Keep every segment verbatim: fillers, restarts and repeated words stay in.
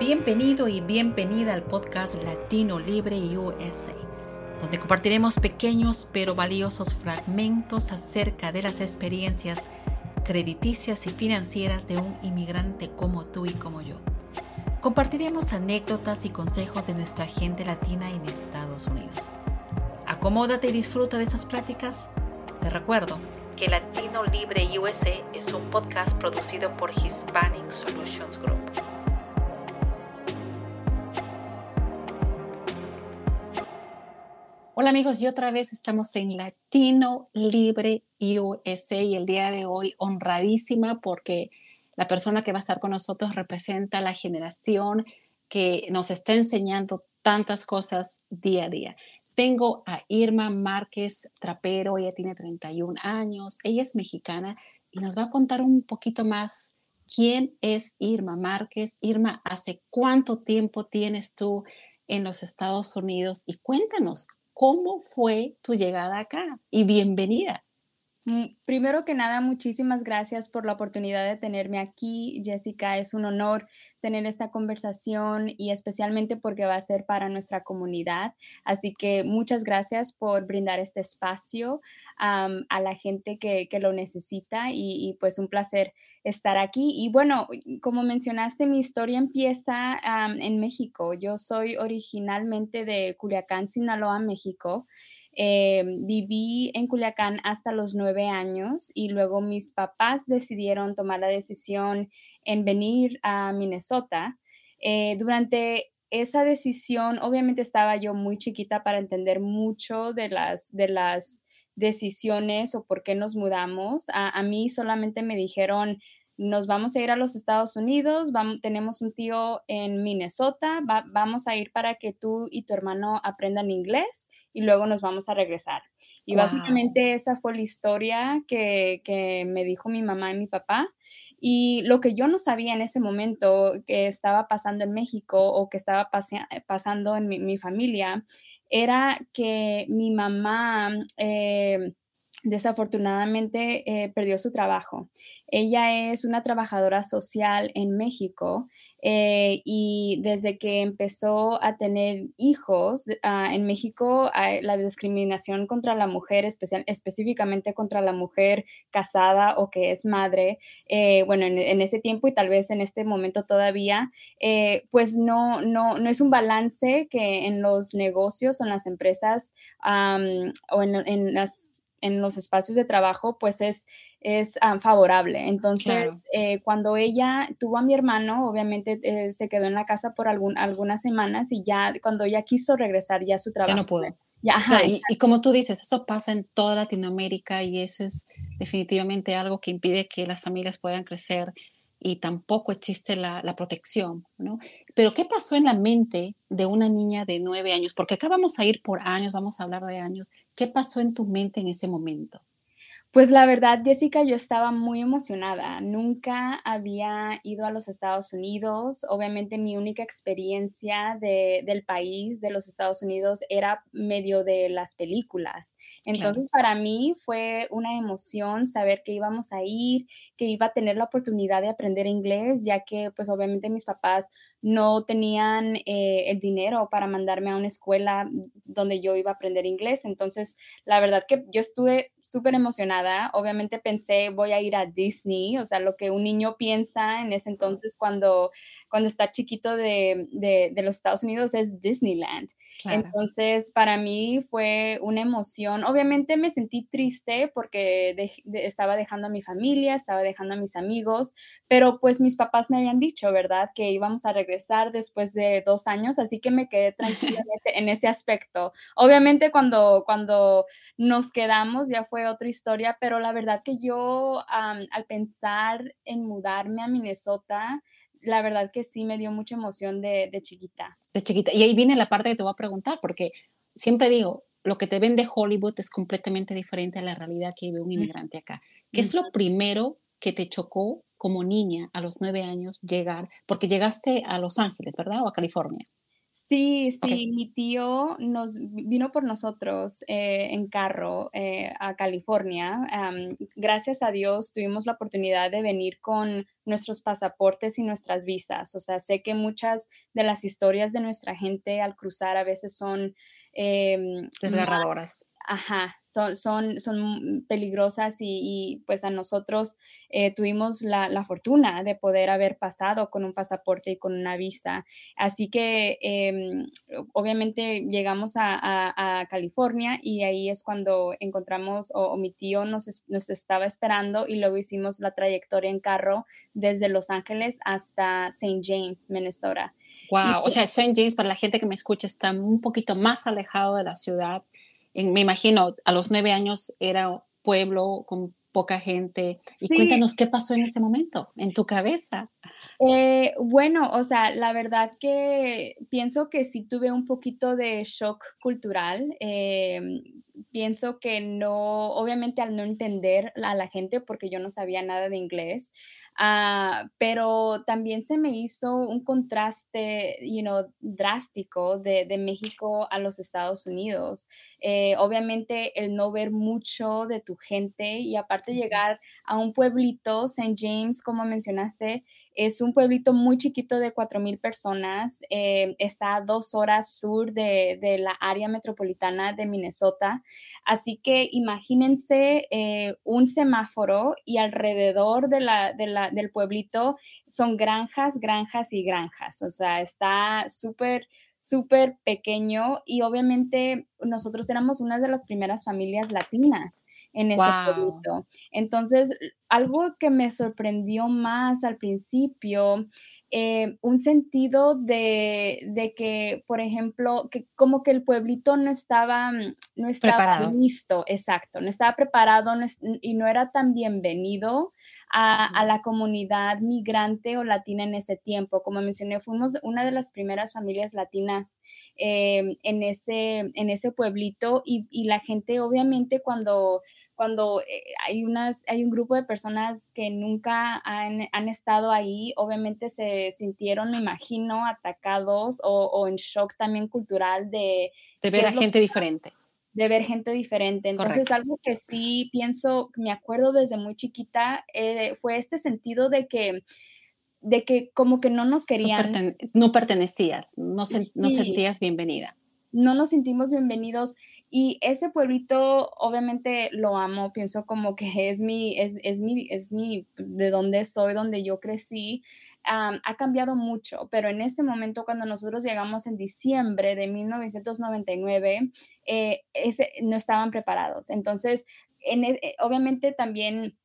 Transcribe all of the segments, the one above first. Bienvenido y bienvenida al podcast Latino Libre U S A, donde compartiremos pequeños pero valiosos fragmentos acerca de las experiencias crediticias y financieras de un inmigrante como tú y como yo. Compartiremos anécdotas y consejos de nuestra gente latina en Estados Unidos. Acomódate y disfruta de estas pláticas. Te recuerdo que Latino Libre U S A es un podcast producido por Hispanic Solutions Group. Hola amigos, y otra vez estamos en Latino Libre U S A y el día de hoy honradísima porque la persona que va a estar con nosotros representa la generación que nos está enseñando tantas cosas día a día. Tengo a Irma Márquez Trapero, ella tiene treinta y un años, ella es mexicana y nos va a contar un poquito más quién es Irma Márquez. Irma, ¿hace cuánto tiempo tienes tú en los Estados Unidos? Y cuéntanos, ¿cómo fue tu llegada acá? Y bienvenida. Primero que nada, muchísimas gracias por la oportunidad de tenerme aquí, Jessica. Es un honor tener esta conversación y especialmente porque va a ser para nuestra comunidad. Así que muchas gracias por brindar este espacio um, a la gente que, que lo necesita y, y pues un placer estar aquí. Y bueno, como mencionaste, mi historia empieza um, en México. Yo soy originalmente de Culiacán, Sinaloa, México. Eh, viví en Culiacán hasta los nueve años y luego mis papás decidieron tomar la decisión en venir a Minnesota. Eh, durante esa decisión, obviamente estaba yo muy chiquita para entender mucho de las, de las decisiones o por qué nos mudamos. A, a mí solamente me dijeron, nos vamos a ir a los Estados Unidos, vamos, tenemos un tío en Minnesota, va, vamos a ir para que tú y tu hermano aprendan inglés y luego nos vamos a regresar. Y wow. Básicamente esa fue la historia que, que me dijo mi mamá y mi papá. Y lo que yo no sabía en ese momento que estaba pasando en México o que estaba pase- pasando en mi, mi familia era que mi mamá... Eh, Desafortunadamente eh, perdió su trabajo. Ella es una trabajadora social en México eh, y desde que empezó a tener hijos uh, en México, uh, la discriminación contra la mujer, especial, específicamente contra la mujer casada o que es madre, eh, bueno, en, en ese tiempo y tal vez en este momento todavía, eh, pues no, no, no es un balance que en los negocios o en las empresas um, o en, en las... en los espacios de trabajo, pues es, es um, favorable. Entonces, claro. eh, cuando ella tuvo a mi hermano, obviamente eh, se quedó en la casa por algún, algunas semanas y ya cuando ella quiso regresar ya a su trabajo. Ya no pudo. Ya, ajá, y, y como tú dices, eso pasa en toda Latinoamérica y eso es definitivamente algo que impide que las familias puedan crecer y tampoco existe la, la protección, ¿no? Pero, ¿qué pasó en la mente de una niña de nueve años? Porque acá vamos a ir por años, vamos a hablar de años. ¿Qué pasó en tu mente en ese momento? Pues la verdad, Jessica, yo estaba muy emocionada. Nunca había ido a los Estados Unidos. Obviamente mi única experiencia de, del país, de los Estados Unidos, era medio de las películas. Entonces, claro, para mí fue una emoción saber que íbamos a ir, que iba a tener la oportunidad de aprender inglés, ya que pues obviamente mis papás no tenían eh, el dinero para mandarme a una escuela donde yo iba a aprender inglés. Entonces, la verdad que yo estuve súper emocionada. Obviamente pensé, voy a ir a Disney, o sea, lo que un niño piensa en ese entonces cuando, cuando está chiquito de, de, de los Estados Unidos es Disneyland. Claro. Entonces, para mí fue una emoción. Obviamente me sentí triste porque de, de, estaba dejando a mi familia, estaba dejando a mis amigos, pero pues mis papás me habían dicho, ¿verdad?, que íbamos a regresar después de dos años, así que me quedé tranquila en, ese, en ese aspecto. Obviamente cuando, cuando nos quedamos ya fue otra historia, pero la verdad que yo um, al pensar en mudarme a Minnesota, la verdad que sí me dio mucha emoción de, de chiquita. De chiquita. Y ahí viene la parte que te voy a preguntar, porque siempre digo, lo que te vende Hollywood es completamente diferente a la realidad que vive un inmigrante acá. ¿Qué es lo primero que te chocó como niña a los nueve años llegar? Porque llegaste a Los Ángeles, ¿verdad? ¿O a California? Sí, sí, okay. Mi tío nos vino por nosotros eh, en carro eh, a California. Um, gracias a Dios tuvimos la oportunidad de venir con nuestros pasaportes y nuestras visas. O sea, sé que muchas de las historias de nuestra gente al cruzar a veces son... Eh, Desgarradoras. Ajá, son, son, son peligrosas y, y pues a nosotros eh, tuvimos la, la fortuna de poder haber pasado con un pasaporte y con una visa. Así que eh, obviamente llegamos a, a, a California y ahí es cuando encontramos o, o mi tío nos, nos estaba esperando y luego hicimos la trayectoria en carro desde Los Ángeles hasta Saint James, Minnesota. Wow, o sea, Saint James, para la gente que me escucha, está un poquito más alejado de la ciudad. Me imagino, a los nueve años era un pueblo con poca gente. Y sí. Cuéntanos qué pasó en ese momento, en tu cabeza. Eh, bueno, o sea, la verdad que pienso que sí tuve un poquito de shock cultural. Eh, pienso que no, obviamente al no entender a la gente, porque yo no sabía nada de inglés, uh, pero también se me hizo un contraste, you know, drástico de, de México a los Estados Unidos. Eh, obviamente el no ver mucho de tu gente y aparte llegar a un pueblito, Saint James, como mencionaste, es un pueblito muy chiquito de cuatro mil personas, eh, está a dos horas sur de, de la área metropolitana de Minnesota. Así que imagínense eh, un semáforo y alrededor de la, de la, del pueblito son granjas, granjas y granjas. O sea, está súper... súper pequeño y obviamente nosotros éramos una de las primeras familias latinas en ese wow. pueblito. Entonces, algo que me sorprendió más al principio, eh, un sentido de, de que, por ejemplo, que como que el pueblito no estaba, no estaba listo, exacto, no estaba preparado no es, y no era tan bienvenido a, a la comunidad migrante o latina en ese tiempo. Como mencioné, fuimos una de las primeras familias latinas Eh, en, ese, en ese pueblito y, y la gente obviamente cuando, cuando hay, unas, hay un grupo de personas que nunca han, han estado ahí, obviamente se sintieron, me imagino, atacados o, o en shock también cultural de, de ver a gente diferente. de ver gente diferente. Entonces, correcto. Algo que sí pienso, me acuerdo desde muy chiquita, eh, fue este sentido de que de que como que no nos querían. No, pertene- no pertenecías, no, sen- sí. no sentías bienvenida. No nos sentimos bienvenidos y ese pueblito obviamente lo amo, pienso como que es mi, es, es mi, es mi, de donde soy, donde yo crecí. Um, ha cambiado mucho, pero en ese momento cuando nosotros llegamos en diciembre de mil novecientos noventa y nueve, eh, ese, no estaban preparados. Entonces, en, eh, obviamente también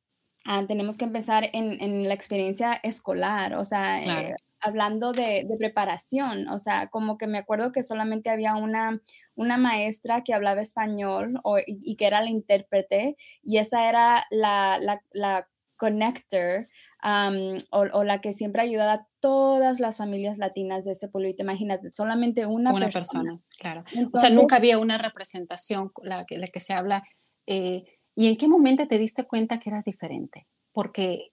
Uh, tenemos que empezar en, en la experiencia escolar, o sea, claro. eh, hablando de, de preparación, o sea, como que me acuerdo que solamente había una, una maestra que hablaba español o, y, y que era la intérprete y esa era la, la, la connector um, o, o la que siempre ayudaba a todas las familias latinas de ese pueblito. Imagínate, solamente una, una persona. persona. Claro. Entonces, o sea, nunca había una representación, la que, la que se habla... Eh, ¿Y en qué momento te diste cuenta que eras diferente? Porque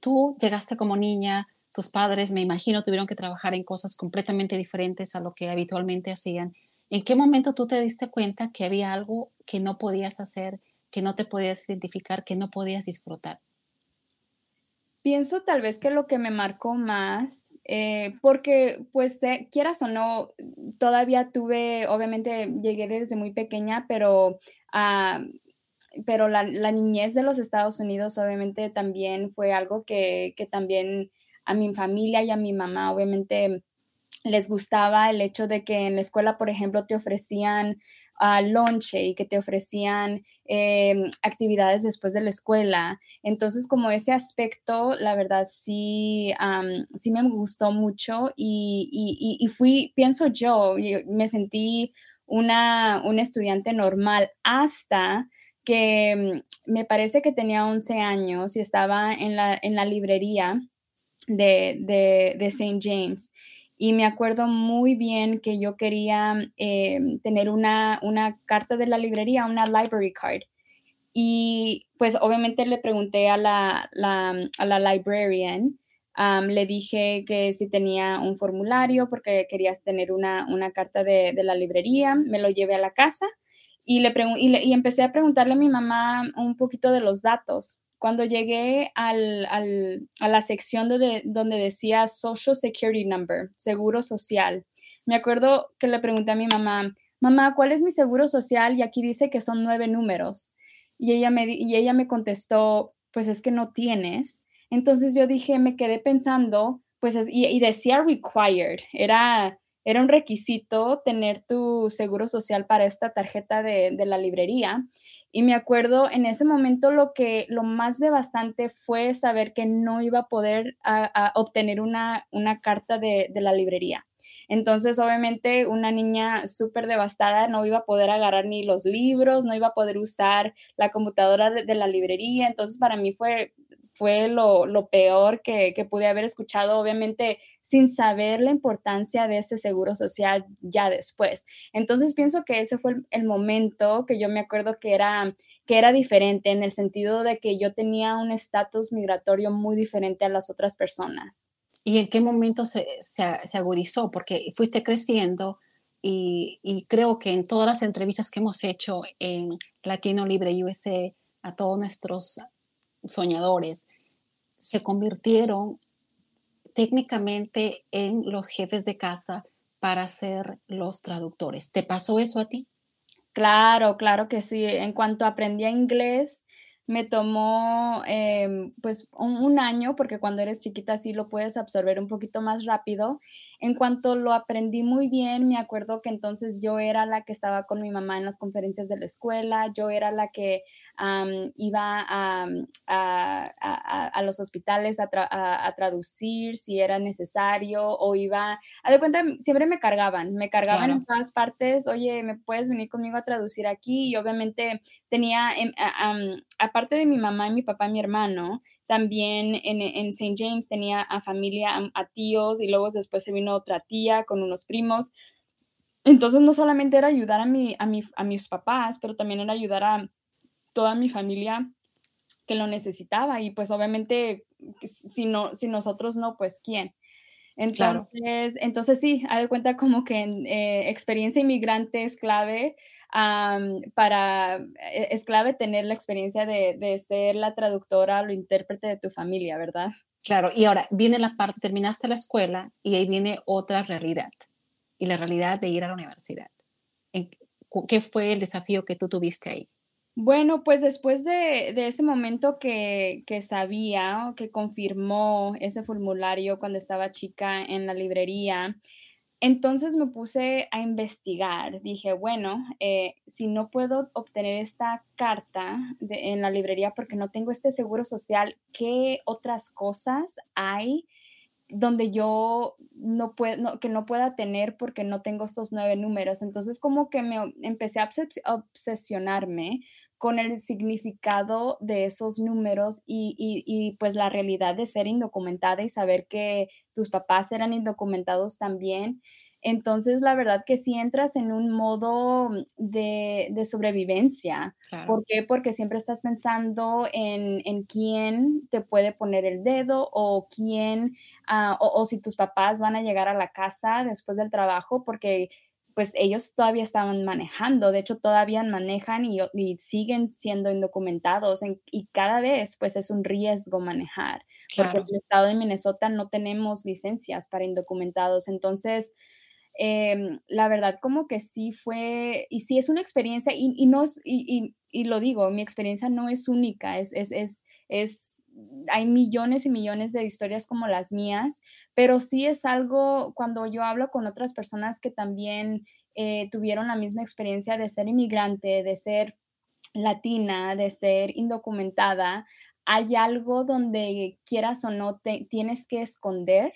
tú llegaste como niña, tus padres, me imagino, tuvieron que trabajar en cosas completamente diferentes a lo que habitualmente hacían. ¿En qué momento tú te diste cuenta que había algo que no podías hacer, que no te podías identificar, que no podías disfrutar? Pienso tal vez que lo que me marcó más, eh, porque pues eh, quieras o no, todavía tuve, obviamente llegué desde muy pequeña, pero... Uh, Pero la, la niñez de los Estados Unidos obviamente también fue algo que, que también a mi familia y a mi mamá obviamente les gustaba el hecho de que en la escuela, por ejemplo, te ofrecían uh, lonche y que te ofrecían eh, actividades después de la escuela. Entonces, como ese aspecto, la verdad, sí, um, sí me gustó mucho y, y, y, y fui, pienso yo, me sentí una, una estudiante normal hasta... que me parece que tenía once años y estaba en la, en la librería de, de, de Saint James. Y me acuerdo muy bien que yo quería eh, tener una, una carta de la librería, una library card. Y pues obviamente le pregunté a la, la, a la librarian Um, le dije que si tenía un formulario porque quería tener una, una carta de, de la librería. Me lo llevé a la casa y, le pregun- y, le, y empecé a preguntarle a mi mamá un poquito de los datos. Cuando llegué al, al, a la sección donde, donde decía Social Security Number, Seguro Social, me acuerdo que le pregunté a mi mamá, mamá, ¿cuál es mi Seguro Social? Y aquí dice que son nueve números. Y ella me, y ella me contestó, pues es que no tienes. Entonces yo dije, me quedé pensando, pues, y, y decía required, era, era un requisito tener tu seguro social para esta tarjeta de, de la librería. Y me acuerdo en ese momento lo que lo más devastante fue saber que no iba a poder a, a obtener una, una carta de, de la librería. Entonces, obviamente, una niña súper devastada no iba a poder agarrar ni los libros, no iba a poder usar la computadora de, de la librería. Entonces, para mí fue... fue lo, lo peor que, que pude haber escuchado, obviamente sin saber la importancia de ese seguro social ya después. Entonces pienso que ese fue el, el momento que yo me acuerdo que era, que era diferente en el sentido de que yo tenía un estatus migratorio muy diferente a las otras personas. ¿Y en qué momento se, se, se agudizó? Porque fuiste creciendo y, y creo que en todas las entrevistas que hemos hecho en Latino Libre U S A a todos nuestros soñadores, se convirtieron técnicamente en los jefes de casa para ser los traductores. ¿Te pasó eso a ti? Claro, claro que sí. En cuanto aprendí inglés, me tomó eh, pues un, un año, porque cuando eres chiquita sí lo puedes absorber un poquito más rápido. En cuanto lo aprendí muy bien, me acuerdo que entonces yo era la que estaba con mi mamá en las conferencias de la escuela, yo era la que um, iba a, a, a, a los hospitales a, tra- a, a traducir si era necesario, o iba, a de cuenta, siempre me cargaban, me cargaban claro. En todas partes, oye, ¿me puedes venir conmigo a traducir aquí? Y obviamente tenía, um, aparte de mi mamá y mi papá y mi hermano, también en, en Saint James tenía a familia, a, a tíos, y luego después se vino otra tía con unos primos. Entonces no solamente era ayudar a, mi, a, mi, a mis papás, pero también era ayudar a toda mi familia que lo necesitaba. Y pues obviamente si, no, si nosotros no, pues ¿quién? Entonces, claro. Entonces sí, haz de cuenta como que eh, experiencia inmigrante es clave um, para, es clave tener la experiencia de, de ser la traductora o la intérprete de tu familia, ¿verdad? Claro, y ahora viene la parte, terminaste la escuela y ahí viene otra realidad, y la realidad de ir a la universidad. ¿Qué fue el desafío que tú tuviste ahí? Bueno, pues después de, de ese momento que, que sabía o que confirmó ese formulario cuando estaba chica en la librería, entonces me puse a investigar. Dije, bueno, eh, si no puedo obtener esta carta de, en la librería porque no tengo este seguro social, ¿qué otras cosas hay donde yo no puedo, no, que no pueda tener porque no tengo estos nueve números? Entonces como que me empecé a obsesionarme con el significado de esos números y, y, y pues la realidad de ser indocumentada y saber que tus papás eran indocumentados también. Entonces, la verdad que sí entras en un modo de, de sobrevivencia. Claro. ¿Por qué? Porque siempre estás pensando en, en quién te puede poner el dedo o quién, uh, o, o si tus papás van a llegar a la casa después del trabajo, porque pues ellos todavía estaban manejando, de hecho todavía manejan y, y siguen siendo indocumentados en, y cada vez pues es un riesgo manejar, claro. Porque en el estado de Minnesota no tenemos licencias para indocumentados, entonces eh, la verdad como que sí fue, y sí es una experiencia, y, y, no es, y, y, y lo digo, mi experiencia no es única, es, es, es, es hay millones y millones de historias como las mías, pero sí es algo cuando yo hablo con otras personas que también eh, tuvieron la misma experiencia de ser inmigrante, de ser latina, de ser indocumentada, hay algo donde quieras o no te, tienes que esconder.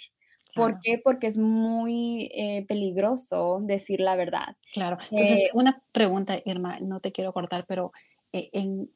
Claro. ¿Por qué? Porque es muy eh, peligroso decir la verdad. Claro. Entonces, eh, una pregunta, Irma, no te quiero cortar, pero eh, en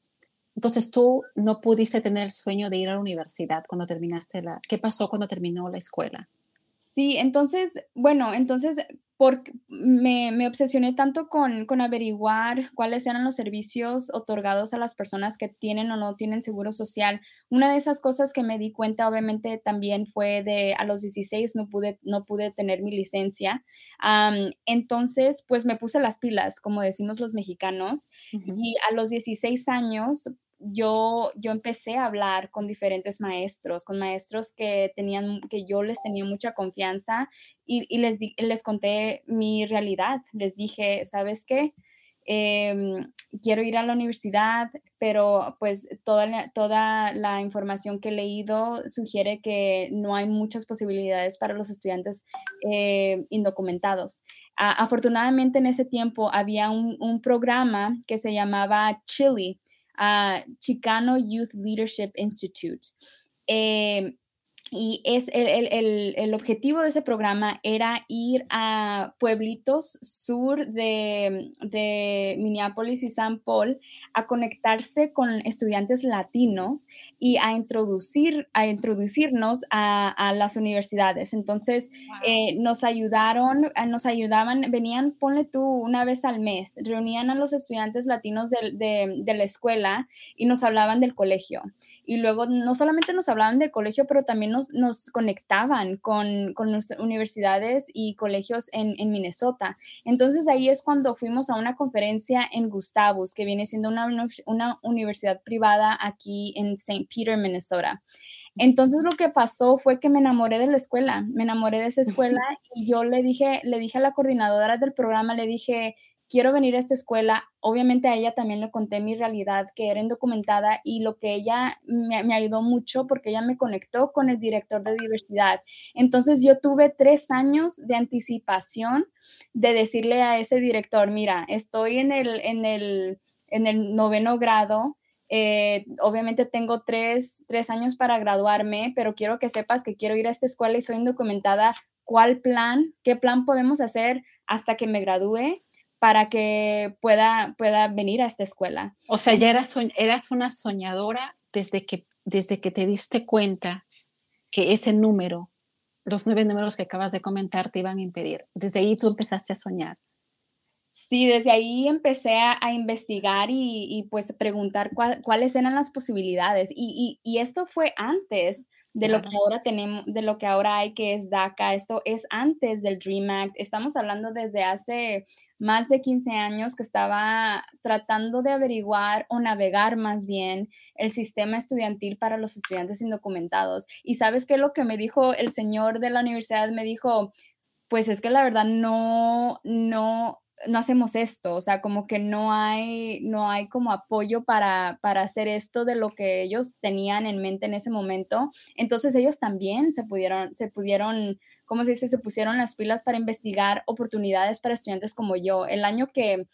entonces tú no pudiste tener el sueño de ir a la universidad cuando terminaste la... ¿Qué pasó cuando terminó la escuela? Sí, entonces, bueno, entonces porque me, me obsesioné tanto con, con averiguar cuáles eran los servicios otorgados a las personas que tienen o no tienen seguro social. Una de esas cosas que me di cuenta, obviamente, también fue de a los dieciséis no pude, no pude tener mi licencia. Um, entonces, pues me puse las pilas, como decimos los mexicanos, uh-huh. y a los dieciséis años Yo, yo empecé a hablar con diferentes maestros, con maestros que, tenían, que yo les tenía mucha confianza y, y les, di, les conté mi realidad. Les dije, ¿sabes qué? Eh, quiero ir a la universidad, pero pues toda la, toda la información que he leído sugiere que no hay muchas posibilidades para los estudiantes eh, indocumentados. Ah, afortunadamente en ese tiempo había un, un programa que se llamaba Chile, Uh, Chicano Youth Leadership Institute. Eh, y es el, el, el, el objetivo de ese programa era ir a pueblitos sur de, de Minneapolis y San Paul a conectarse con estudiantes latinos y a, introducir, a introducirnos a, a las universidades. Entonces, wow. eh, nos ayudaron, nos ayudaban, venían, ponle tú, una vez al mes, reunían a los estudiantes latinos de, de, de la escuela y nos hablaban del colegio. Y luego, no solamente nos hablaban del colegio, pero también nos Nos, nos conectaban con, con las universidades y colegios en, en Minnesota. Entonces, ahí es cuando fuimos a una conferencia en Gustavus, que viene siendo una, una universidad privada aquí en Saint Peter, Minnesota. Entonces, lo que pasó fue que me enamoré de la escuela, me enamoré de esa escuela y yo le dije, le dije a la coordinadora del programa, le dije, quiero venir a esta escuela. Obviamente a ella también le conté mi realidad, que era indocumentada, y lo que ella me, me ayudó mucho porque ella me conectó con el director de diversidad. Entonces yo tuve tres años de anticipación de decirle a ese director, mira, estoy en el, en el, en el noveno grado, Eh, obviamente tengo tres, tres años para graduarme, pero quiero que sepas que quiero ir a esta escuela y soy indocumentada. ¿Cuál plan? ¿Qué plan podemos hacer hasta que me gradúe para que pueda, pueda venir a esta escuela? O sea, ya eras, eras una soñadora desde que, desde que te diste cuenta que ese número, los nueve números que acabas de comentar, te iban a impedir. Desde ahí tú empezaste a soñar. Sí, desde ahí empecé a, a investigar y, y pues preguntar cuál, cuáles eran las posibilidades. Y, y, y esto fue antes de lo que ahora tenemos, de lo que ahora hay, que es DACA. Esto es antes del Dream Act. Estamos hablando desde hace más de quince años que estaba tratando de averiguar o navegar más bien el sistema estudiantil para los estudiantes indocumentados. Y ¿sabes qué? Lo que me dijo el señor de la universidad, me dijo, pues es que la verdad no, no, no hacemos esto, o sea, como que no hay, no hay como apoyo para, para hacer esto de lo que ellos tenían en mente en ese momento. Entonces ellos también se pudieron, se pudieron, ¿cómo se dice? Se pusieron las pilas para investigar oportunidades para estudiantes como yo. El año que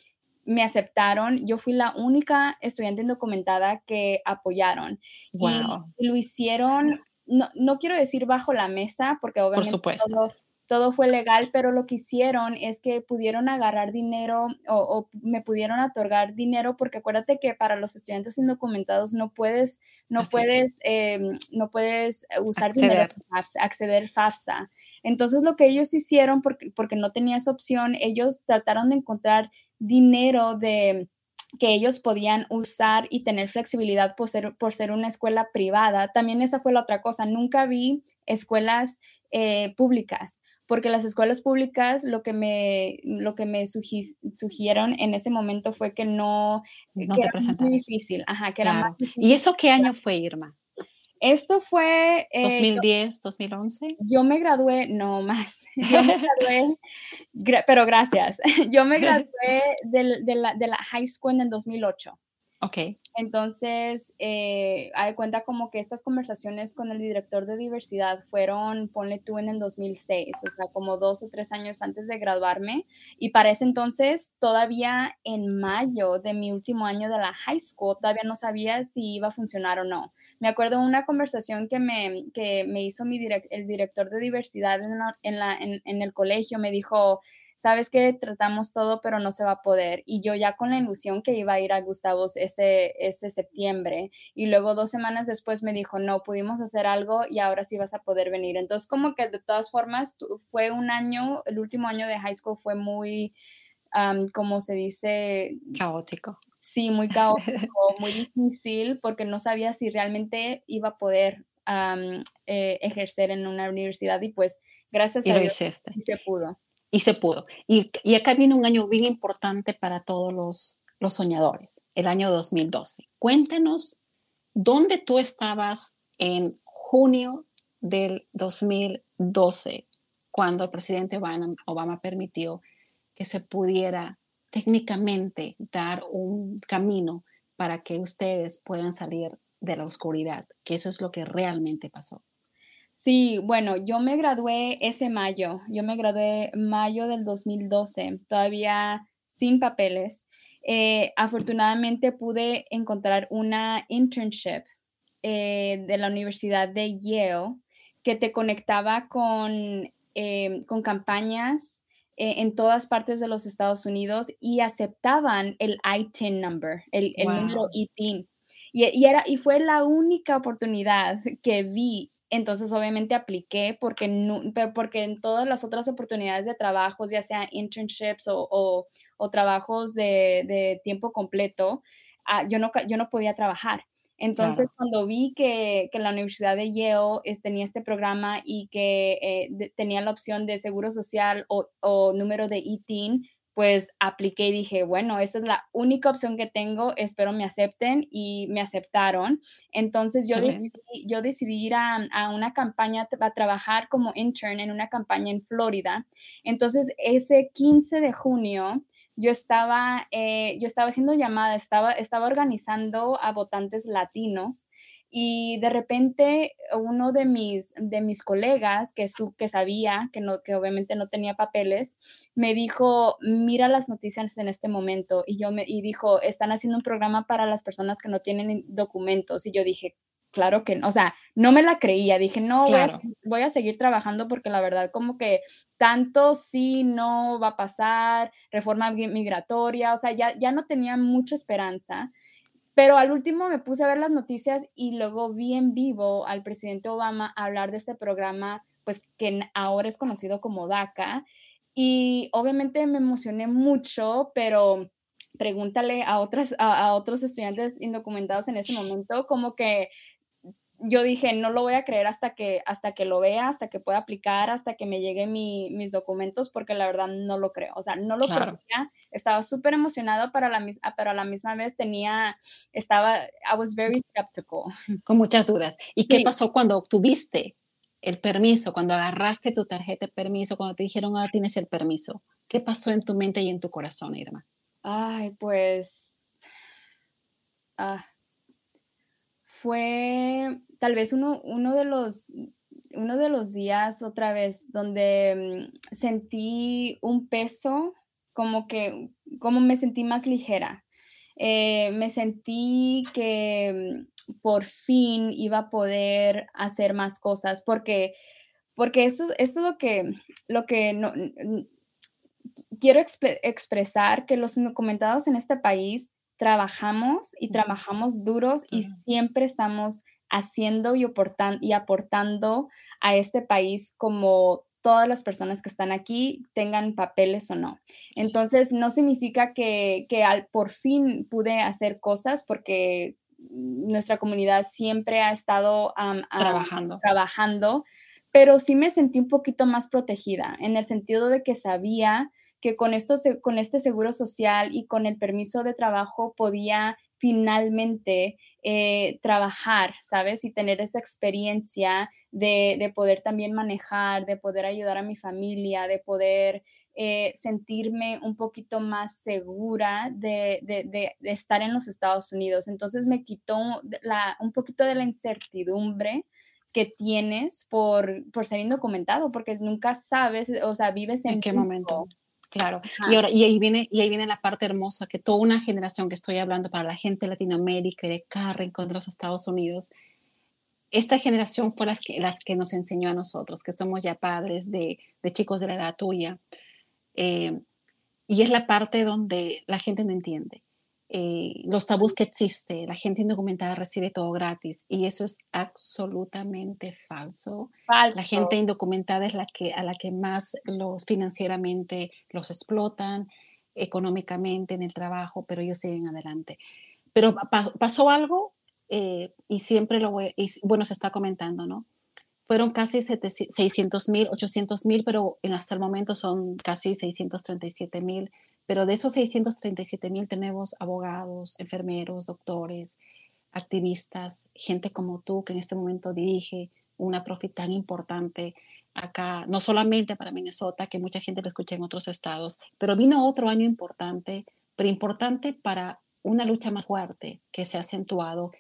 me aceptaron, yo fui la única estudiante indocumentada que apoyaron. Wow. Y lo hicieron, no, no quiero decir bajo la mesa, porque obviamente Por supuesto. todo... Todo fue legal, pero lo que hicieron es que pudieron agarrar dinero o, o me pudieron otorgar dinero, porque acuérdate que para los estudiantes indocumentados no puedes, no Así puedes, eh, no puedes usar acceder. dinero para FAFSA, acceder FAFSA. Entonces lo que ellos hicieron, porque, porque no tenía esa opción, ellos trataron de encontrar dinero de... que ellos podían usar y tener flexibilidad por ser, por ser una escuela privada. También esa fue la otra cosa. Nunca vi escuelas eh, públicas, porque las escuelas públicas lo que me, lo que me sugi- sugirieron en ese momento fue que no... No que te presentabas. Muy difícil. Ajá, que claro. era más difícil. ¿Y eso qué año fue, Irma? Esto fue... Eh, ¿dos mil diez, yo, dos mil once? Yo me gradué, no más, yo me gradué, gra, pero gracias, yo me gradué de, de, la, de la high school en el dos mil ocho. Ok. Entonces, eh, hay cuenta como que estas conversaciones con el director de diversidad fueron, ponle tú, en el dos mil seis, o sea, como dos o tres años antes de graduarme. Y para ese entonces, todavía en mayo de mi último año de la high school, todavía no sabía si iba a funcionar o no. Me acuerdo una conversación que me, que me hizo mi direct, el director de diversidad en, la, en, la, en, en el colegio. Me dijo, sabes que tratamos todo, pero no se va a poder. Y yo ya con la ilusión que iba a ir a Gustavus ese, ese septiembre, y luego dos semanas después me dijo, no, pudimos hacer algo y ahora sí vas a poder venir. Entonces, como que de todas formas, fue un año, el último año de high school fue muy, um, como se dice, caótico. Sí, muy caótico, muy difícil, porque no sabía si realmente iba a poder um, eh, ejercer en una universidad, y pues gracias y a Dios hiciste. se pudo. Y se pudo. Y, y acá viene un año bien importante para todos los, los soñadores, el año dos mil doce. Cuéntanos, ¿dónde tú estabas en junio del dos mil doce, cuando el presidente Obama permitió que se pudiera técnicamente dar un camino para que ustedes puedan salir de la oscuridad? Que eso es lo que realmente pasó. Sí, bueno, yo me gradué ese mayo, yo me gradué mayo del dos mil doce, todavía sin papeles. Eh, afortunadamente pude encontrar una internship eh, de la Universidad de Yale que te conectaba con, eh, con campañas eh, en todas partes de los Estados Unidos, y aceptaban el I T I N number, el, el wow. número I T I N. Y, y, era, y fue la única oportunidad que vi. Entonces, obviamente, apliqué porque, no, porque en todas las otras oportunidades de trabajos, ya sea internships o, o, o trabajos de, de tiempo completo, uh, yo, no, yo no podía trabajar. Entonces, claro. cuando vi que, que la Universidad de Yale es, tenía este programa y que eh, de, tenía la opción de Seguro Social o, o número de I T I N, pues apliqué y dije, bueno, esa es la única opción que tengo, espero me acepten, y me aceptaron. Entonces yo, sí. decidí, yo decidí ir a, a una campaña, a trabajar como intern en una campaña en Florida. Entonces ese quince de junio yo estaba, eh, yo estaba haciendo llamada, estaba, estaba organizando a votantes latinos. Y de repente uno de mis, de mis colegas que, su, que sabía, que, no, que obviamente no tenía papeles, me dijo, mira las noticias en este momento. Y, yo me, y dijo, están haciendo un programa para las personas que no tienen documentos. Y yo dije, claro que no. O sea, no me la creía. Dije, no, claro. voy, a, voy a seguir trabajando porque la verdad como que tanto sí no va a pasar, reforma migratoria. O sea, ya, ya no tenía mucha esperanza. Pero al último me puse a ver las noticias y luego vi en vivo al presidente Obama hablar de este programa, pues que ahora es conocido como DACA. Y obviamente me emocioné mucho, pero pregúntale a, otras, a, a otros estudiantes indocumentados en ese momento, como que yo dije, no lo voy a creer hasta que, hasta que lo vea, hasta que pueda aplicar, hasta que me lleguen mi, mis documentos, porque la verdad no lo creo. O sea, no lo claro. creía. Estaba súper emocionada, pero a la misma vez tenía, estaba, I was very skeptical. Con muchas dudas. ¿Y sí. qué pasó cuando obtuviste el permiso, cuando agarraste tu tarjeta de permiso, cuando te dijeron, ah, tienes el permiso? ¿Qué pasó en tu mente y en tu corazón, Irma? Ay, pues... Ah... Fue tal vez uno, uno, de los, uno de los días otra vez donde sentí un peso, como que como me sentí más ligera. Eh, me sentí que por fin iba a poder hacer más cosas, porque, porque esto, esto es lo que, lo que no, quiero exp- expresar, que los indocumentados en este país trabajamos y trabajamos duros y siempre estamos haciendo y, aportan, y aportando a este país, como todas las personas que están aquí tengan papeles o no. Entonces no significa que, que al, por fin pude hacer cosas, porque nuestra comunidad siempre ha estado um, um, trabajando. trabajando, pero sí me sentí un poquito más protegida, en el sentido de que sabía que con, esto, con este seguro social y con el permiso de trabajo podía finalmente eh, trabajar, ¿sabes? Y tener esa experiencia de, de poder también manejar, de poder ayudar a mi familia, de poder eh, sentirme un poquito más segura de, de, de, de estar en los Estados Unidos. Entonces me quitó la, un poquito de la incertidumbre que tienes por, por ser indocumentado, porque nunca sabes, o sea, vives en, ¿en qué momento? Claro, y ahora y ahí viene y ahí viene la parte hermosa, que toda una generación, que estoy hablando para la gente de Latinoamérica y de cada rincón de los Estados Unidos, esta generación fue las que, las que nos enseñó a nosotros, que somos ya padres de, de chicos de la edad tuya, Eh, y es la parte donde la gente no entiende. Eh, los tabús que existen, la gente indocumentada recibe todo gratis y eso es absolutamente falso. falso. La gente indocumentada es la que, a la que más los financieramente los explotan, económicamente en el trabajo, pero ellos siguen adelante. Pero pa- pasó algo eh, y siempre lo voy, y, bueno, se está comentando, ¿no? Fueron casi seiscientos mil, ochocientos mil, pero hasta el momento son casi seiscientos treinta y siete mil. Pero de esos seiscientos treinta y siete mil tenemos abogados, enfermeros, doctores, activistas, gente como tú que en este momento dirige una profit tan importante acá, no solamente para Minnesota, que mucha gente lo escucha en otros estados, pero vino otro año importante, pero importante para una lucha más fuerte que se ha acentuado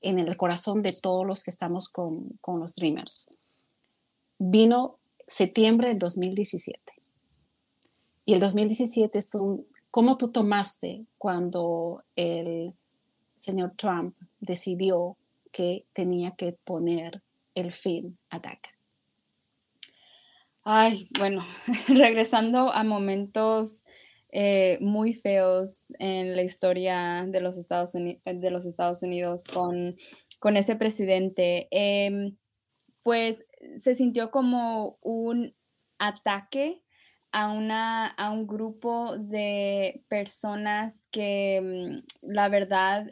en el corazón de todos los que estamos con, con los Dreamers. Vino septiembre del dos mil diecisiete. Y el dos mil diecisiete es un... ¿Cómo tú tomaste cuando el señor Trump decidió que tenía que poner el fin a DACA? Ay, bueno, regresando a momentos eh, muy feos en la historia de los Estados Unidos, de los Estados Unidos con, con ese presidente, eh, pues se sintió como un ataque a, una, a un grupo de personas que la verdad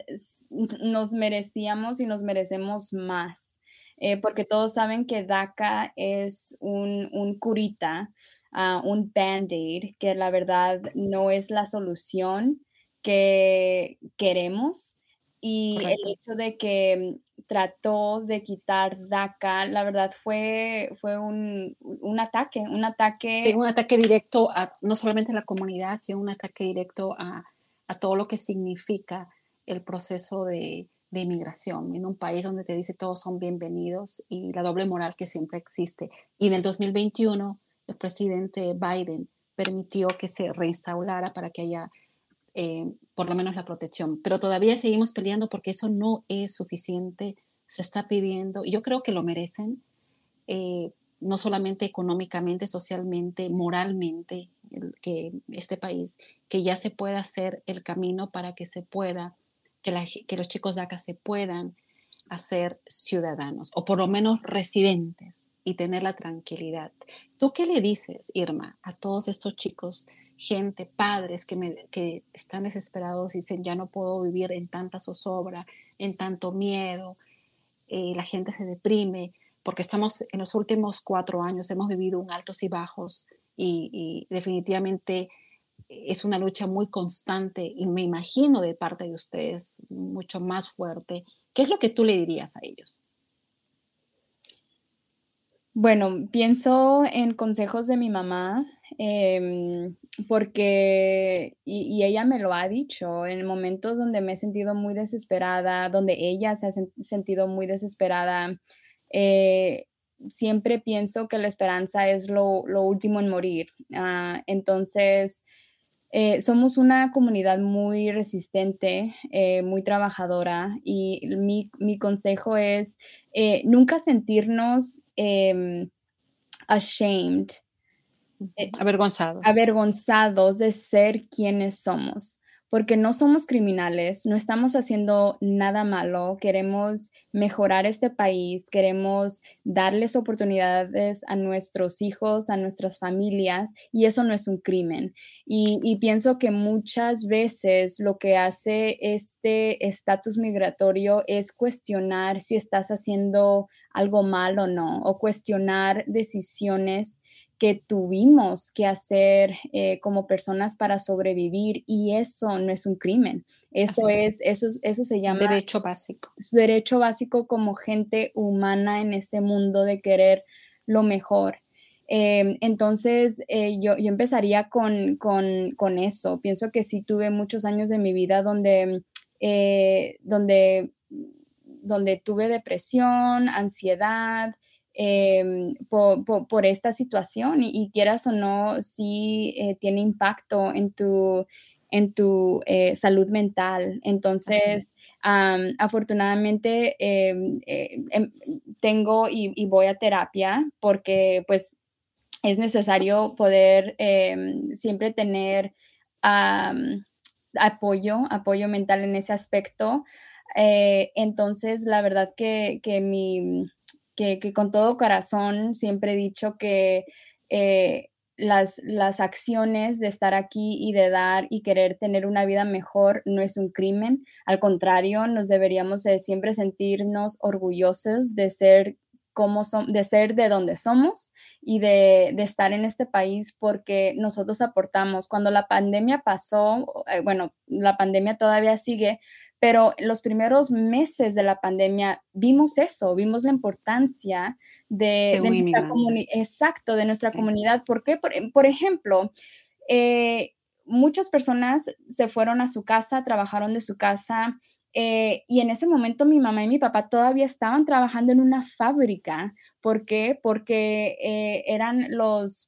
nos merecíamos y nos merecemos más. Eh, porque todos saben que DACA es un, un curita, uh, un band-aid, que la verdad no es la solución que queremos. Y correcto. El hecho de que trató de quitar DACA, la verdad fue, fue un, un ataque, un ataque. Sí, un ataque directo a, no solamente a la comunidad, sino un ataque directo a, a todo lo que significa el proceso de, de inmigración en un país donde te dice todos son bienvenidos y la doble moral que siempre existe. Y en el dos mil veintiuno el presidente Biden permitió que se reinstaulara para que haya eh, por lo menos la protección. Pero todavía seguimos peleando porque eso no es suficiente. Se está pidiendo, yo creo que lo merecen, eh, no solamente económicamente, socialmente, moralmente, el, que este país, que ya se pueda hacer el camino para que se pueda Que, la, que los chicos DACA se puedan hacer ciudadanos o por lo menos residentes y tener la tranquilidad. ¿Tú qué le dices, Irma, a todos estos chicos, gente, padres que, me, que están desesperados y dicen ya no puedo vivir en tanta zozobra, en tanto miedo, eh, la gente se deprime porque estamos en los últimos cuatro años hemos vivido un altos y bajos y, y definitivamente es una lucha muy constante y me imagino de parte de ustedes mucho más fuerte? ¿Qué es lo que tú le dirías a ellos? Bueno, pienso en consejos de mi mamá eh, porque, y, y ella me lo ha dicho, en momentos donde me he sentido muy desesperada, donde ella se ha sentido muy desesperada, eh, siempre pienso que la esperanza es lo, lo último en morir. Uh, entonces... Eh, somos una comunidad muy resistente, eh, muy trabajadora y mi, mi consejo es eh, nunca sentirnos eh, ashamed, eh, avergonzados. avergonzados de ser quienes somos, porque no somos criminales, no estamos haciendo nada malo, queremos mejorar este país, queremos darles oportunidades a nuestros hijos, a nuestras familias, y eso no es un crimen. Y, y pienso que muchas veces lo que hace este estatus migratorio es cuestionar si estás haciendo algo mal o no, o cuestionar decisiones que tuvimos que hacer eh, como personas para sobrevivir, y eso no es un crimen. Eso es, es, eso eso se llama... Derecho básico. Derecho básico como gente humana en este mundo de querer lo mejor. Eh, entonces, eh, yo, yo empezaría con, con, con eso. Pienso que sí tuve muchos años de mi vida donde... Eh, donde, donde tuve depresión, ansiedad, Eh, por, por, por esta situación y, y quieras o no, sí eh, tiene impacto en tu, en tu eh, salud mental. Entonces, um, afortunadamente eh, eh, tengo y, y voy a terapia porque pues es necesario poder eh, siempre tener um, apoyo, apoyo mental en ese aspecto. Eh, entonces, la verdad que, que, mi, que, que con todo corazón siempre he dicho que eh, las, las acciones de estar aquí y de dar y querer tener una vida mejor no es un crimen. Al contrario, nos deberíamos eh, siempre sentirnos orgullosos de ser Cómo son, de ser de donde somos y de, de estar en este país, porque nosotros aportamos. Cuando la pandemia pasó, bueno, la pandemia todavía sigue, pero los primeros meses de la pandemia vimos eso, vimos la importancia de, de nuestra comunidad. Exacto, de nuestra sí. comunidad. ¿Por qué? Por, por ejemplo, eh, muchas personas se fueron a su casa, trabajaron de su casa, Eh, y en ese momento mi mamá y mi papá todavía estaban trabajando en una fábrica. ¿Por qué? Porque eh, eran los,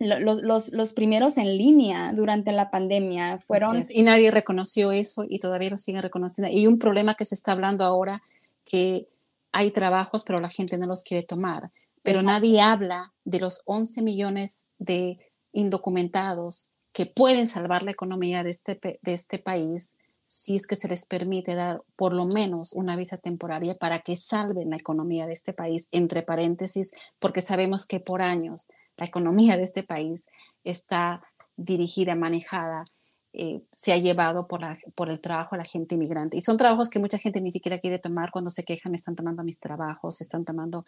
los, los, los primeros en línea durante la pandemia. Fueron... Y nadie reconoció eso y todavía lo siguen reconociendo. Y un problema que se está hablando ahora, que hay trabajos, pero la gente no los quiere tomar. Pero Exacto. nadie habla de los once millones de indocumentados que pueden salvar la economía de este, de este país, si es que se les permite dar por lo menos una visa temporaria para que salven la economía de este país, entre paréntesis, porque sabemos que por años la economía de este país está dirigida, manejada, eh, se ha llevado por, la, por el trabajo de la gente inmigrante. Y son trabajos que mucha gente ni siquiera quiere tomar. Cuando se quejan, están tomando mis trabajos, están tomando...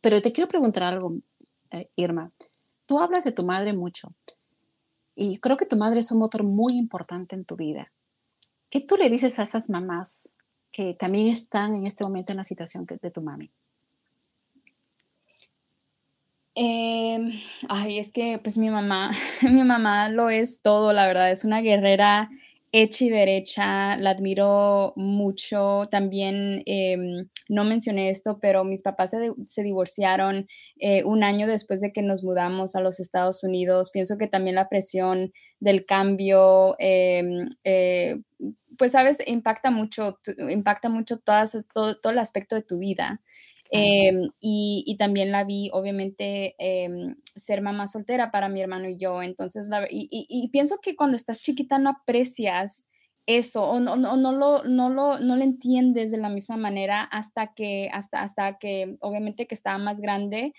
Pero te quiero preguntar algo, eh, Irma. Tú hablas de tu madre mucho y creo que tu madre es un motor muy importante en tu vida. ¿Qué tú le dices a esas mamás que también están en este momento en la situación de tu mami? Eh, ay, es que pues mi mamá, mi mamá lo es todo, la verdad. Es una guerrera hecha y derecha. La admiro mucho. También eh, no mencioné esto, pero mis papás se, se divorciaron eh, un año después de que nos mudamos a los Estados Unidos. Pienso que también la presión del cambio... Eh, eh, pues sabes, impacta mucho, impacta mucho todas, todo, todo el aspecto de tu vida. Eh, y, y también la vi, obviamente, eh, ser mamá soltera para mi hermano y yo. Entonces, la, y, y, y pienso que cuando estás chiquita no aprecias eso, o no, no, no, lo, no, lo, no lo entiendes de la misma manera hasta que, hasta, hasta que obviamente, que estaba más grande.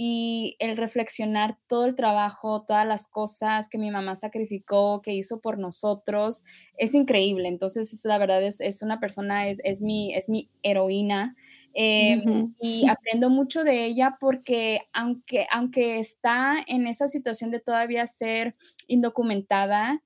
Y el reflexionar todo el trabajo, todas las cosas que mi mamá sacrificó, que hizo por nosotros, es increíble. Entonces, la verdad es, es una persona, es, es, mi, es mi heroína. Eh, uh-huh. Y aprendo mucho de ella porque aunque, aunque está en esa situación de todavía ser indocumentada,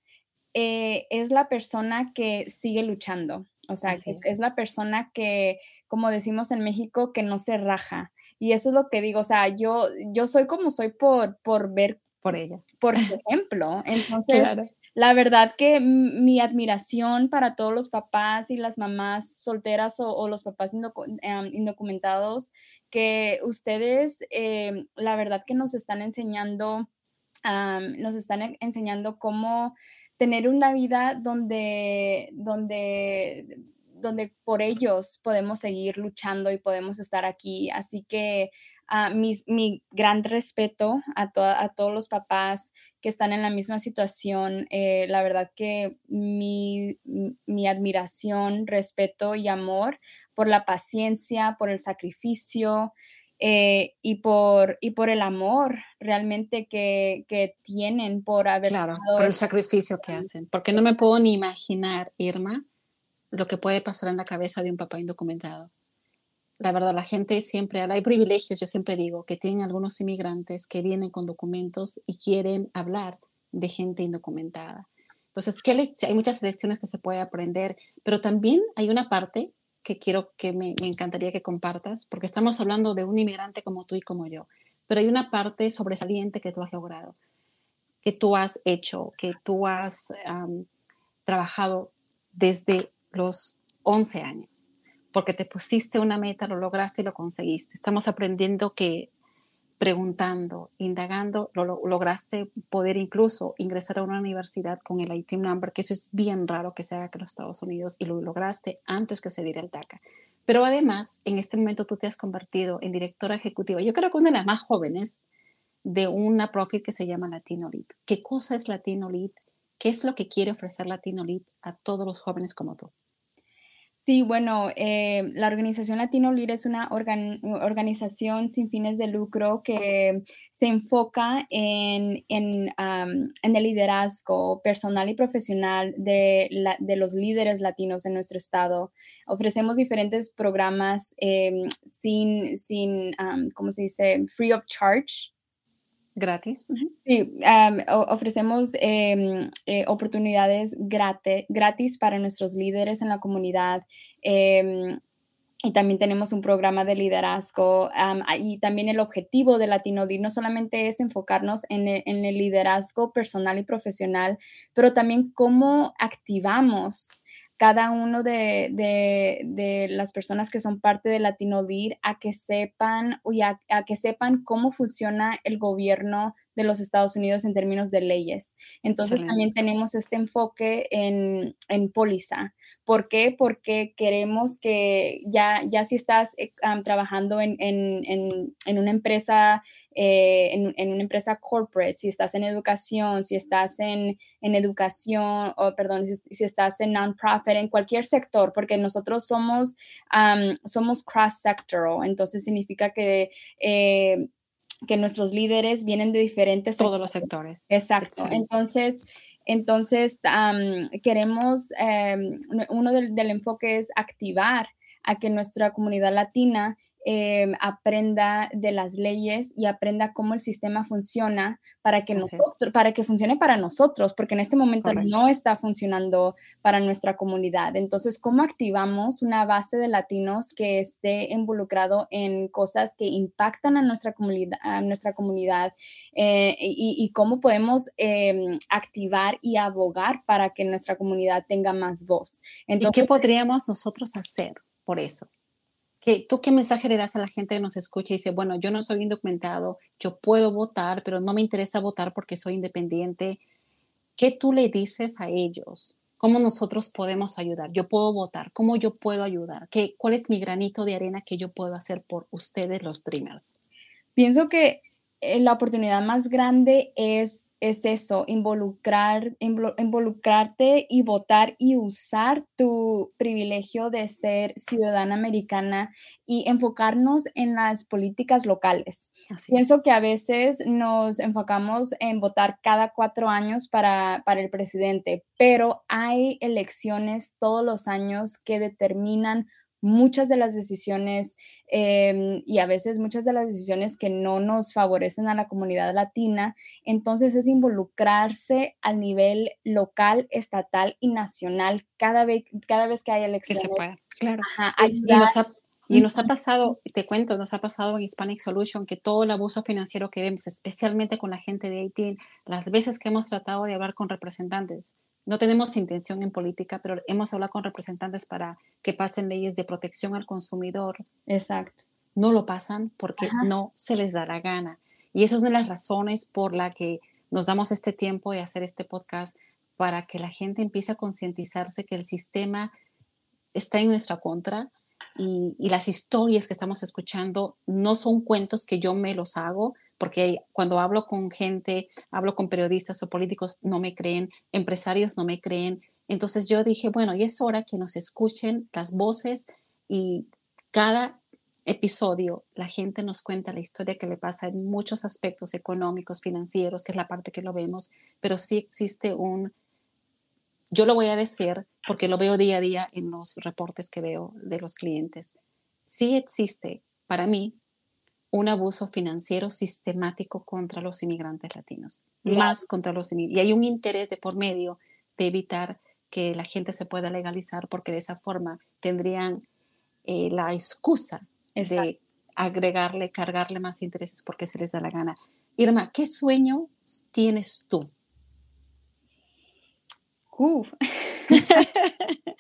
eh, es la persona que sigue luchando. O sea, es, es la persona que, como decimos en México, que no se raja. Y eso es lo que digo. O sea, yo, yo soy como soy por, por ver, por ella, por su ejemplo. Entonces, claro. La verdad que mi admiración para todos los papás y las mamás solteras o, o los papás indocu- um, indocumentados, que ustedes, eh, la verdad que nos están enseñando, um, nos están enseñando cómo tener una vida donde, donde, donde por ellos podemos seguir luchando y podemos estar aquí. Así que uh, mis, mi gran respeto a, to- a todos los papás que están en la misma situación. Eh, la verdad que mi, mi admiración, respeto y amor por la paciencia, por el sacrificio, Eh, y, por, y por el amor realmente que, que tienen por haber... Claro, por el sacrificio que hacen. Porque no me puedo ni imaginar, Irma, lo que puede pasar en la cabeza de un papá indocumentado. La verdad, la gente siempre habla. Hay privilegios, yo siempre digo, que tienen algunos inmigrantes que vienen con documentos y quieren hablar de gente indocumentada. Entonces, ¿qué le- hay muchas lecciones que se puede aprender, pero también hay una parte... que quiero que me, me encantaría que compartas, porque estamos hablando de un inmigrante como tú y como yo, pero hay una parte sobresaliente que tú has logrado, que tú has hecho, que tú has um, trabajado desde los once años, porque te pusiste una meta, lo lograste y lo conseguiste. Estamos aprendiendo que preguntando, indagando, lo, lo lograste poder incluso ingresar a una universidad con el I T I N number, que eso es bien raro que se haga en los Estados Unidos, y lo lograste antes que se diera el DACA. Pero además, en este momento tú te has convertido en directora ejecutiva. Yo creo que una de las más jóvenes de una profil que se llama LatinoLit. ¿Qué cosa es LatinoLit? ¿Qué es lo que quiere ofrecer LatinoLit a todos los jóvenes como tú? Sí, bueno, eh, la organización Latino Líder es una organ- organización sin fines de lucro que se enfoca en, en, um, en el liderazgo personal y profesional de, la, de los líderes latinos en nuestro estado. Ofrecemos diferentes programas eh, sin, sin um, ¿cómo se dice? Free of charge. Gratis. Sí, um, ofrecemos eh, eh, oportunidades gratis, gratis para nuestros líderes en la comunidad. Eh, Y también tenemos un programa de liderazgo um, y también el objetivo de LatinoLit no solamente es enfocarnos en el, en el liderazgo personal y profesional, pero también cómo activamos cada uno de, de, de las personas que son parte de LatinoLit a que sepan y a, a que sepan cómo funciona el gobierno de los Estados Unidos en términos de leyes. Entonces, sí, también tenemos este enfoque en, en póliza. ¿Por qué? Porque queremos que ya, ya si estás um, trabajando en, en, en, en una empresa, eh, en, en una empresa corporate, si estás en educación, si estás en, en educación, o perdón, si, si estás en non-profit, en cualquier sector, porque nosotros somos, um, somos cross-sectoral, entonces significa que eh, que nuestros líderes vienen de diferentes todos sectores. Los sectores. Exacto. Exacto. Entonces, entonces um, queremos, um, uno del, del enfoque es activar a que nuestra comunidad latina eh, aprenda de las leyes y aprenda cómo el sistema funciona para que, nosotros, para que funcione para nosotros, porque en este momento correcto. No está funcionando para nuestra comunidad. Entonces, ¿cómo activamos una base de latinos que esté involucrado en cosas que impactan a nuestra, comuni- a nuestra comunidad eh, y, y cómo podemos eh, activar y abogar para que nuestra comunidad tenga más voz? Entonces, ¿y qué podríamos nosotros hacer por eso? ¿Tú qué mensaje le das a la gente que nos escucha y dice, bueno, yo no soy indocumentado, yo puedo votar, pero no me interesa votar porque soy independiente? ¿Qué tú le dices a ellos? ¿Cómo nosotros podemos ayudar? Yo puedo votar. ¿Cómo yo puedo ayudar? ¿Qué, cuál es mi granito de arena que yo puedo hacer por ustedes, los Dreamers? Pienso que la oportunidad más grande es, es eso, involucrar, involucrarte y votar y usar tu privilegio de ser ciudadana americana y enfocarnos en las políticas locales. Así Pienso es. que a veces nos enfocamos en votar cada cuatro años para, para el presidente, pero hay elecciones todos los años que determinan muchas de las decisiones eh, y a veces muchas de las decisiones que no nos favorecen a la comunidad latina. Entonces es involucrarse al nivel local, estatal y nacional cada vez, cada vez que hay elecciones. Que se pueda, claro. Ajá, y, y, nos ha, y nos ha pasado, te cuento, nos ha pasado en Hispanic Solution que todo el abuso financiero que vemos, especialmente con la gente de I T I N, las veces que hemos tratado de hablar con representantes, no tenemos intención en política, pero hemos hablado con representantes para que pasen leyes de protección al consumidor. Exacto. No lo pasan porque ajá. no se les da la gana. Y eso es una de las razones por la que nos damos este tiempo de hacer este podcast, para que la gente empiece a concientizarse que el sistema está en nuestra contra y, y las historias que estamos escuchando no son cuentos que yo me los hago, porque cuando hablo con gente, hablo con periodistas o políticos, no me creen, empresarios no me creen. Entonces yo dije, bueno, y es hora que nos escuchen las voces, y cada episodio la gente nos cuenta la historia que le pasa en muchos aspectos económicos, financieros, que es la parte que lo vemos, pero sí existe un, yo lo voy a decir porque lo veo día a día en los reportes que veo de los clientes. Sí existe, para mí, un abuso financiero sistemático contra los inmigrantes latinos, claro. más contra los inmigrantes. Y hay un interés de por medio de evitar que la gente se pueda legalizar, porque de esa forma tendrían eh, la excusa exacto. de agregarle, cargarle más intereses porque se les da la gana. Irma, ¿qué sueño tienes tú? Uh.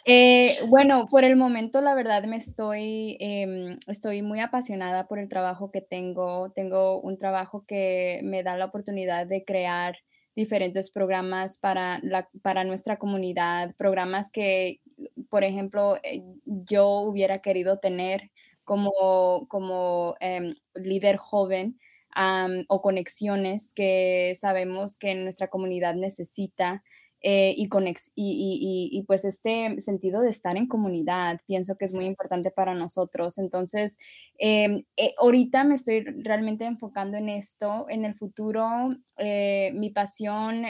eh, bueno, por el momento la verdad me estoy, eh, estoy muy apasionada por el trabajo que tengo. Tengo un trabajo que me da la oportunidad de crear diferentes programas para, la, para nuestra comunidad, programas que, por ejemplo, eh, yo hubiera querido tener como, como eh, líder joven. um, o conexiones que sabemos que nuestra comunidad necesita. Eh, y, conex- y, y, y, y pues este sentido de estar en comunidad pienso que es muy importante para nosotros. Entonces eh, eh, ahorita me estoy realmente enfocando en esto. En el futuro eh, mi pasión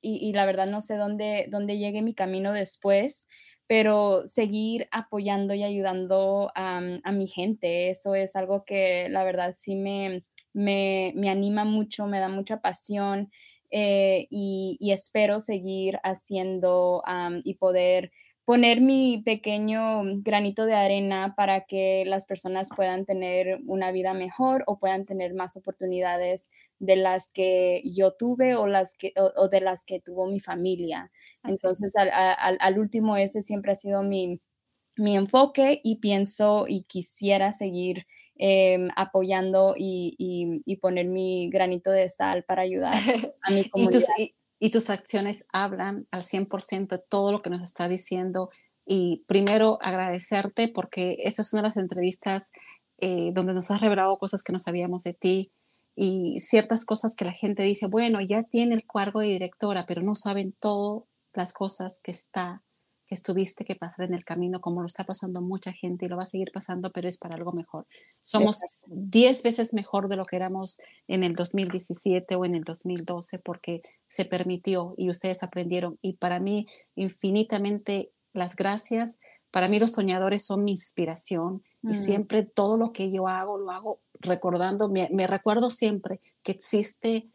y, y la verdad no sé dónde, dónde llegue mi camino después, pero seguir apoyando y ayudando um, a mi gente, eso es algo que la verdad sí me, me, me anima mucho, me da mucha pasión. Eh, y, y espero seguir haciendo um, y poder poner mi pequeño granito de arena para que las personas puedan tener una vida mejor o puedan tener más oportunidades de las que yo tuve o, las que, o, o de las que tuvo mi familia. Así. Entonces, al, al, al último, ese siempre ha sido mi, mi enfoque y pienso y quisiera seguir Eh, apoyando y, y, y poner mi granito de sal para ayudar a mi comunidad. y, tus, y, y tus acciones hablan al cien por ciento de todo lo que nos está diciendo. Y primero agradecerte porque esta es una de las entrevistas eh, donde nos has revelado cosas que no sabíamos de ti y ciertas cosas que la gente dice, bueno, ya tiene el cargo de directora, pero no saben todas las cosas que está que estuviste que pasar en el camino, como lo está pasando mucha gente y lo va a seguir pasando, pero es para algo mejor. Somos diez veces mejor de lo que éramos en el dos mil diecisiete o en el dos mil doce porque se permitió y ustedes aprendieron. Y para mí, infinitamente las gracias. Para mí los soñadores son mi inspiración mm. y siempre todo lo que yo hago, lo hago recordando, me, me recuerdo siempre que existe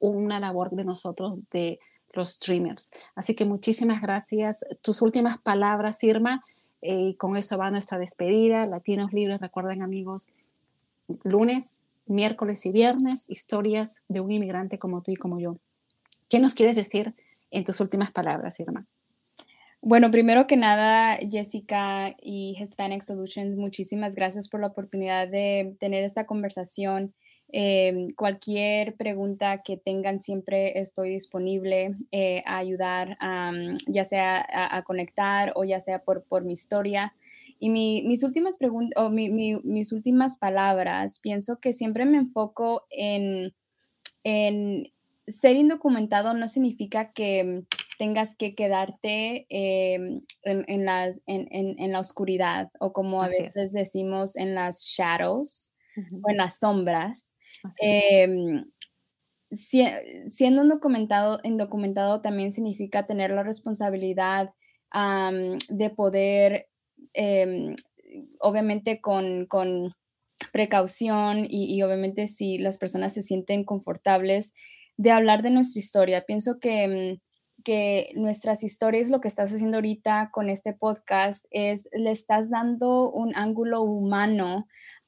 una labor de nosotros de los streamers. Así que muchísimas gracias. Tus últimas palabras, Irma. Eh, con eso va nuestra despedida. Latinos Libres, recuerden amigos, lunes, miércoles y viernes, historias de un inmigrante como tú y como yo. ¿Qué nos quieres decir en tus últimas palabras, Irma? Bueno, primero que nada, Jessica y Hispanic Solutions, muchísimas gracias por la oportunidad de tener esta conversación. Eh, cualquier pregunta que tengan, siempre estoy disponible eh, a ayudar, um, ya sea a, a conectar o ya sea por, por mi historia. Y mi, mis, últimas pregun- o mi, mi, mis últimas palabras, pienso que siempre me enfoco en, en ser indocumentado no significa que tengas que quedarte eh, en, en, las, en, en, en la oscuridad o como a Así veces es. decimos en las shadows uh-huh. o en las sombras. Eh, si, siendo indocumentado, indocumentado también significa tener la responsabilidad um, de poder, eh, obviamente con, con precaución y, y obviamente si las personas se sienten confortables de hablar de nuestra historia. Pienso que, que nuestras historias, lo que estás haciendo ahorita con este podcast es, le estás dando un ángulo humano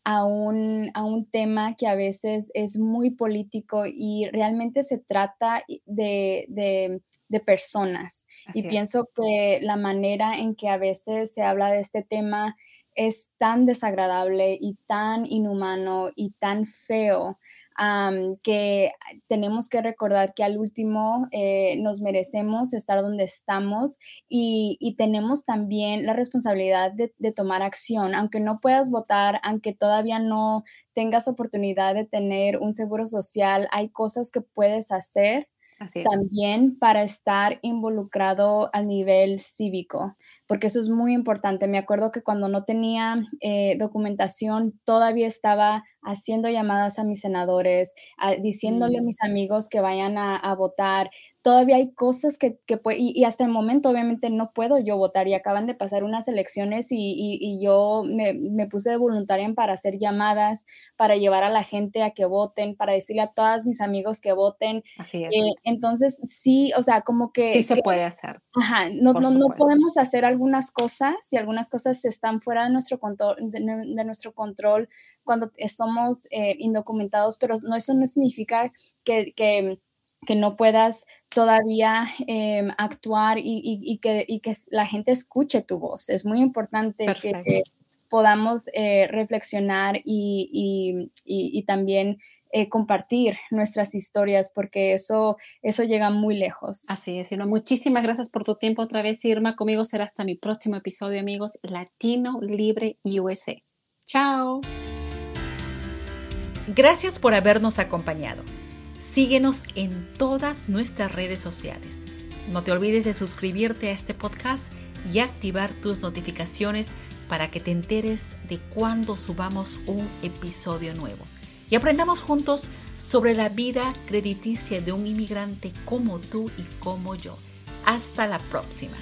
A un, a un tema que a veces es muy político y realmente se trata de, de, de personas. Así y es. Pienso que la manera en que a veces se habla de este tema es tan desagradable y tan inhumano y tan feo um, que tenemos que recordar que al último eh, nos merecemos estar donde estamos y, y tenemos también la responsabilidad de, de tomar acción. Aunque no puedas votar, aunque todavía no tengas oportunidad de tener un seguro social, hay cosas que puedes hacer. Así es. También para estar involucrado al nivel cívico, porque eso es muy importante. Me acuerdo que cuando no tenía eh, documentación, todavía estaba haciendo llamadas a mis senadores, a, diciéndole mm. a mis amigos que vayan a, a votar. Todavía hay cosas que, que puede, y, y hasta el momento obviamente no puedo yo votar y acaban de pasar unas elecciones y, y, y yo me, me puse de voluntaria para hacer llamadas, para llevar a la gente a que voten, para decirle a todos mis amigos que voten. Así es. Eh, entonces sí, o sea, como que... Sí se que, puede hacer. Ajá, no, no, no podemos hacer algunas cosas y algunas cosas están fuera de nuestro control, de, de nuestro control cuando somos Eh, indocumentados, pero no, eso no significa que, que, que no puedas todavía eh, actuar y, y, y, que, y que la gente escuche tu voz. Es muy importante Perfecto. que eh, podamos eh, reflexionar y, y, y, y también eh, compartir nuestras historias, porque eso, eso llega muy lejos. Así es, Irma. Muchísimas gracias por tu tiempo otra vez, Irma. Conmigo será hasta mi próximo episodio, amigos. Latino Libre U S A. Chao. Gracias por habernos acompañado. Síguenos en todas nuestras redes sociales. No te olvides de suscribirte a este podcast y activar tus notificaciones para que te enteres de cuando subamos un episodio nuevo. Y aprendamos juntos sobre la vida crediticia de un inmigrante como tú y como yo. Hasta la próxima.